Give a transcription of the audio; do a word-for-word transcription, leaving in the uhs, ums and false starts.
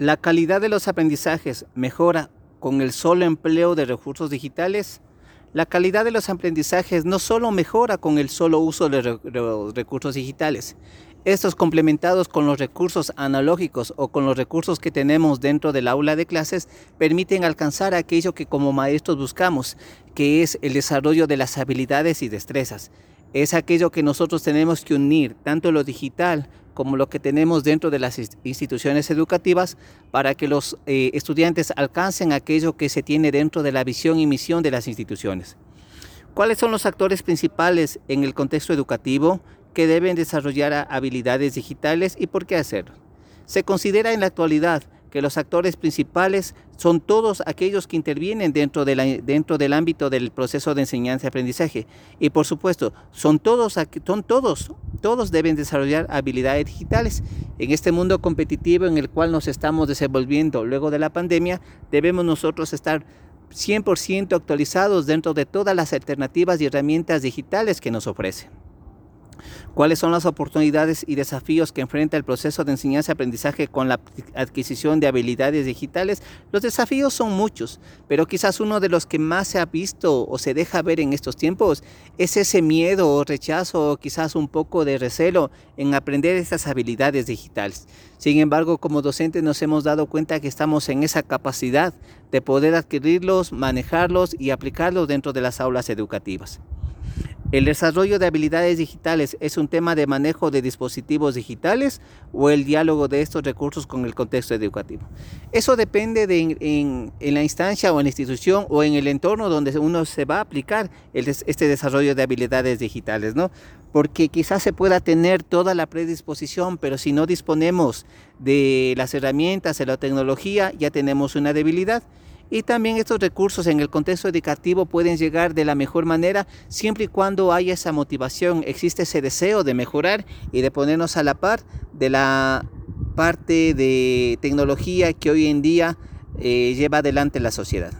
La calidad de los aprendizajes mejora con el solo empleo de recursos digitales. La calidad de los aprendizajes no solo mejora con el solo uso de re- re- recursos digitales, estos complementados con los recursos analógicos o con los recursos que tenemos dentro del aula de clases permiten alcanzar aquello que como maestros buscamos, que es el desarrollo de las habilidades y destrezas. Es aquello que nosotros tenemos que unir, tanto lo digital como lo que tenemos dentro de las instituciones educativas, para que los eh, estudiantes alcancen aquello que se tiene dentro de la visión y misión de las instituciones. ¿Cuáles son los actores principales en el contexto educativo que deben desarrollar habilidades digitales y por qué hacerlo? Se considera en la actualidad que los actores principales son todos aquellos que intervienen dentro, de la, dentro del ámbito del proceso de enseñanza y aprendizaje. Y por supuesto, son todos, son todos, todos deben desarrollar habilidades digitales. En este mundo competitivo en el cual nos estamos desenvolviendo luego de la pandemia, debemos nosotros estar cien por ciento actualizados dentro de todas las alternativas y herramientas digitales que nos ofrecen. ¿Cuáles son las oportunidades y desafíos que enfrenta el proceso de enseñanza y aprendizaje con la adquisición de habilidades digitales? Los desafíos son muchos, pero quizás uno de los que más se ha visto o se deja ver en estos tiempos es ese miedo o rechazo o quizás un poco de recelo en aprender estas habilidades digitales. Sin embargo, como docentes nos hemos dado cuenta que estamos en esa capacidad de poder adquirirlos, manejarlos y aplicarlos dentro de las aulas educativas. ¿El desarrollo de habilidades digitales es un tema de manejo de dispositivos digitales o el diálogo de estos recursos con el contexto educativo? Eso depende de en, en, en la instancia o en la institución o en el entorno donde uno se va a aplicar el, este desarrollo de habilidades digitales, ¿no? Porque quizás se pueda tener toda la predisposición, pero si no disponemos de las herramientas, de la tecnología, ya tenemos una debilidad. Y también estos recursos en el contexto educativo pueden llegar de la mejor manera siempre y cuando haya esa motivación, existe ese deseo de mejorar y de ponernos a la par de la parte de tecnología que hoy en día eh, lleva adelante la sociedad.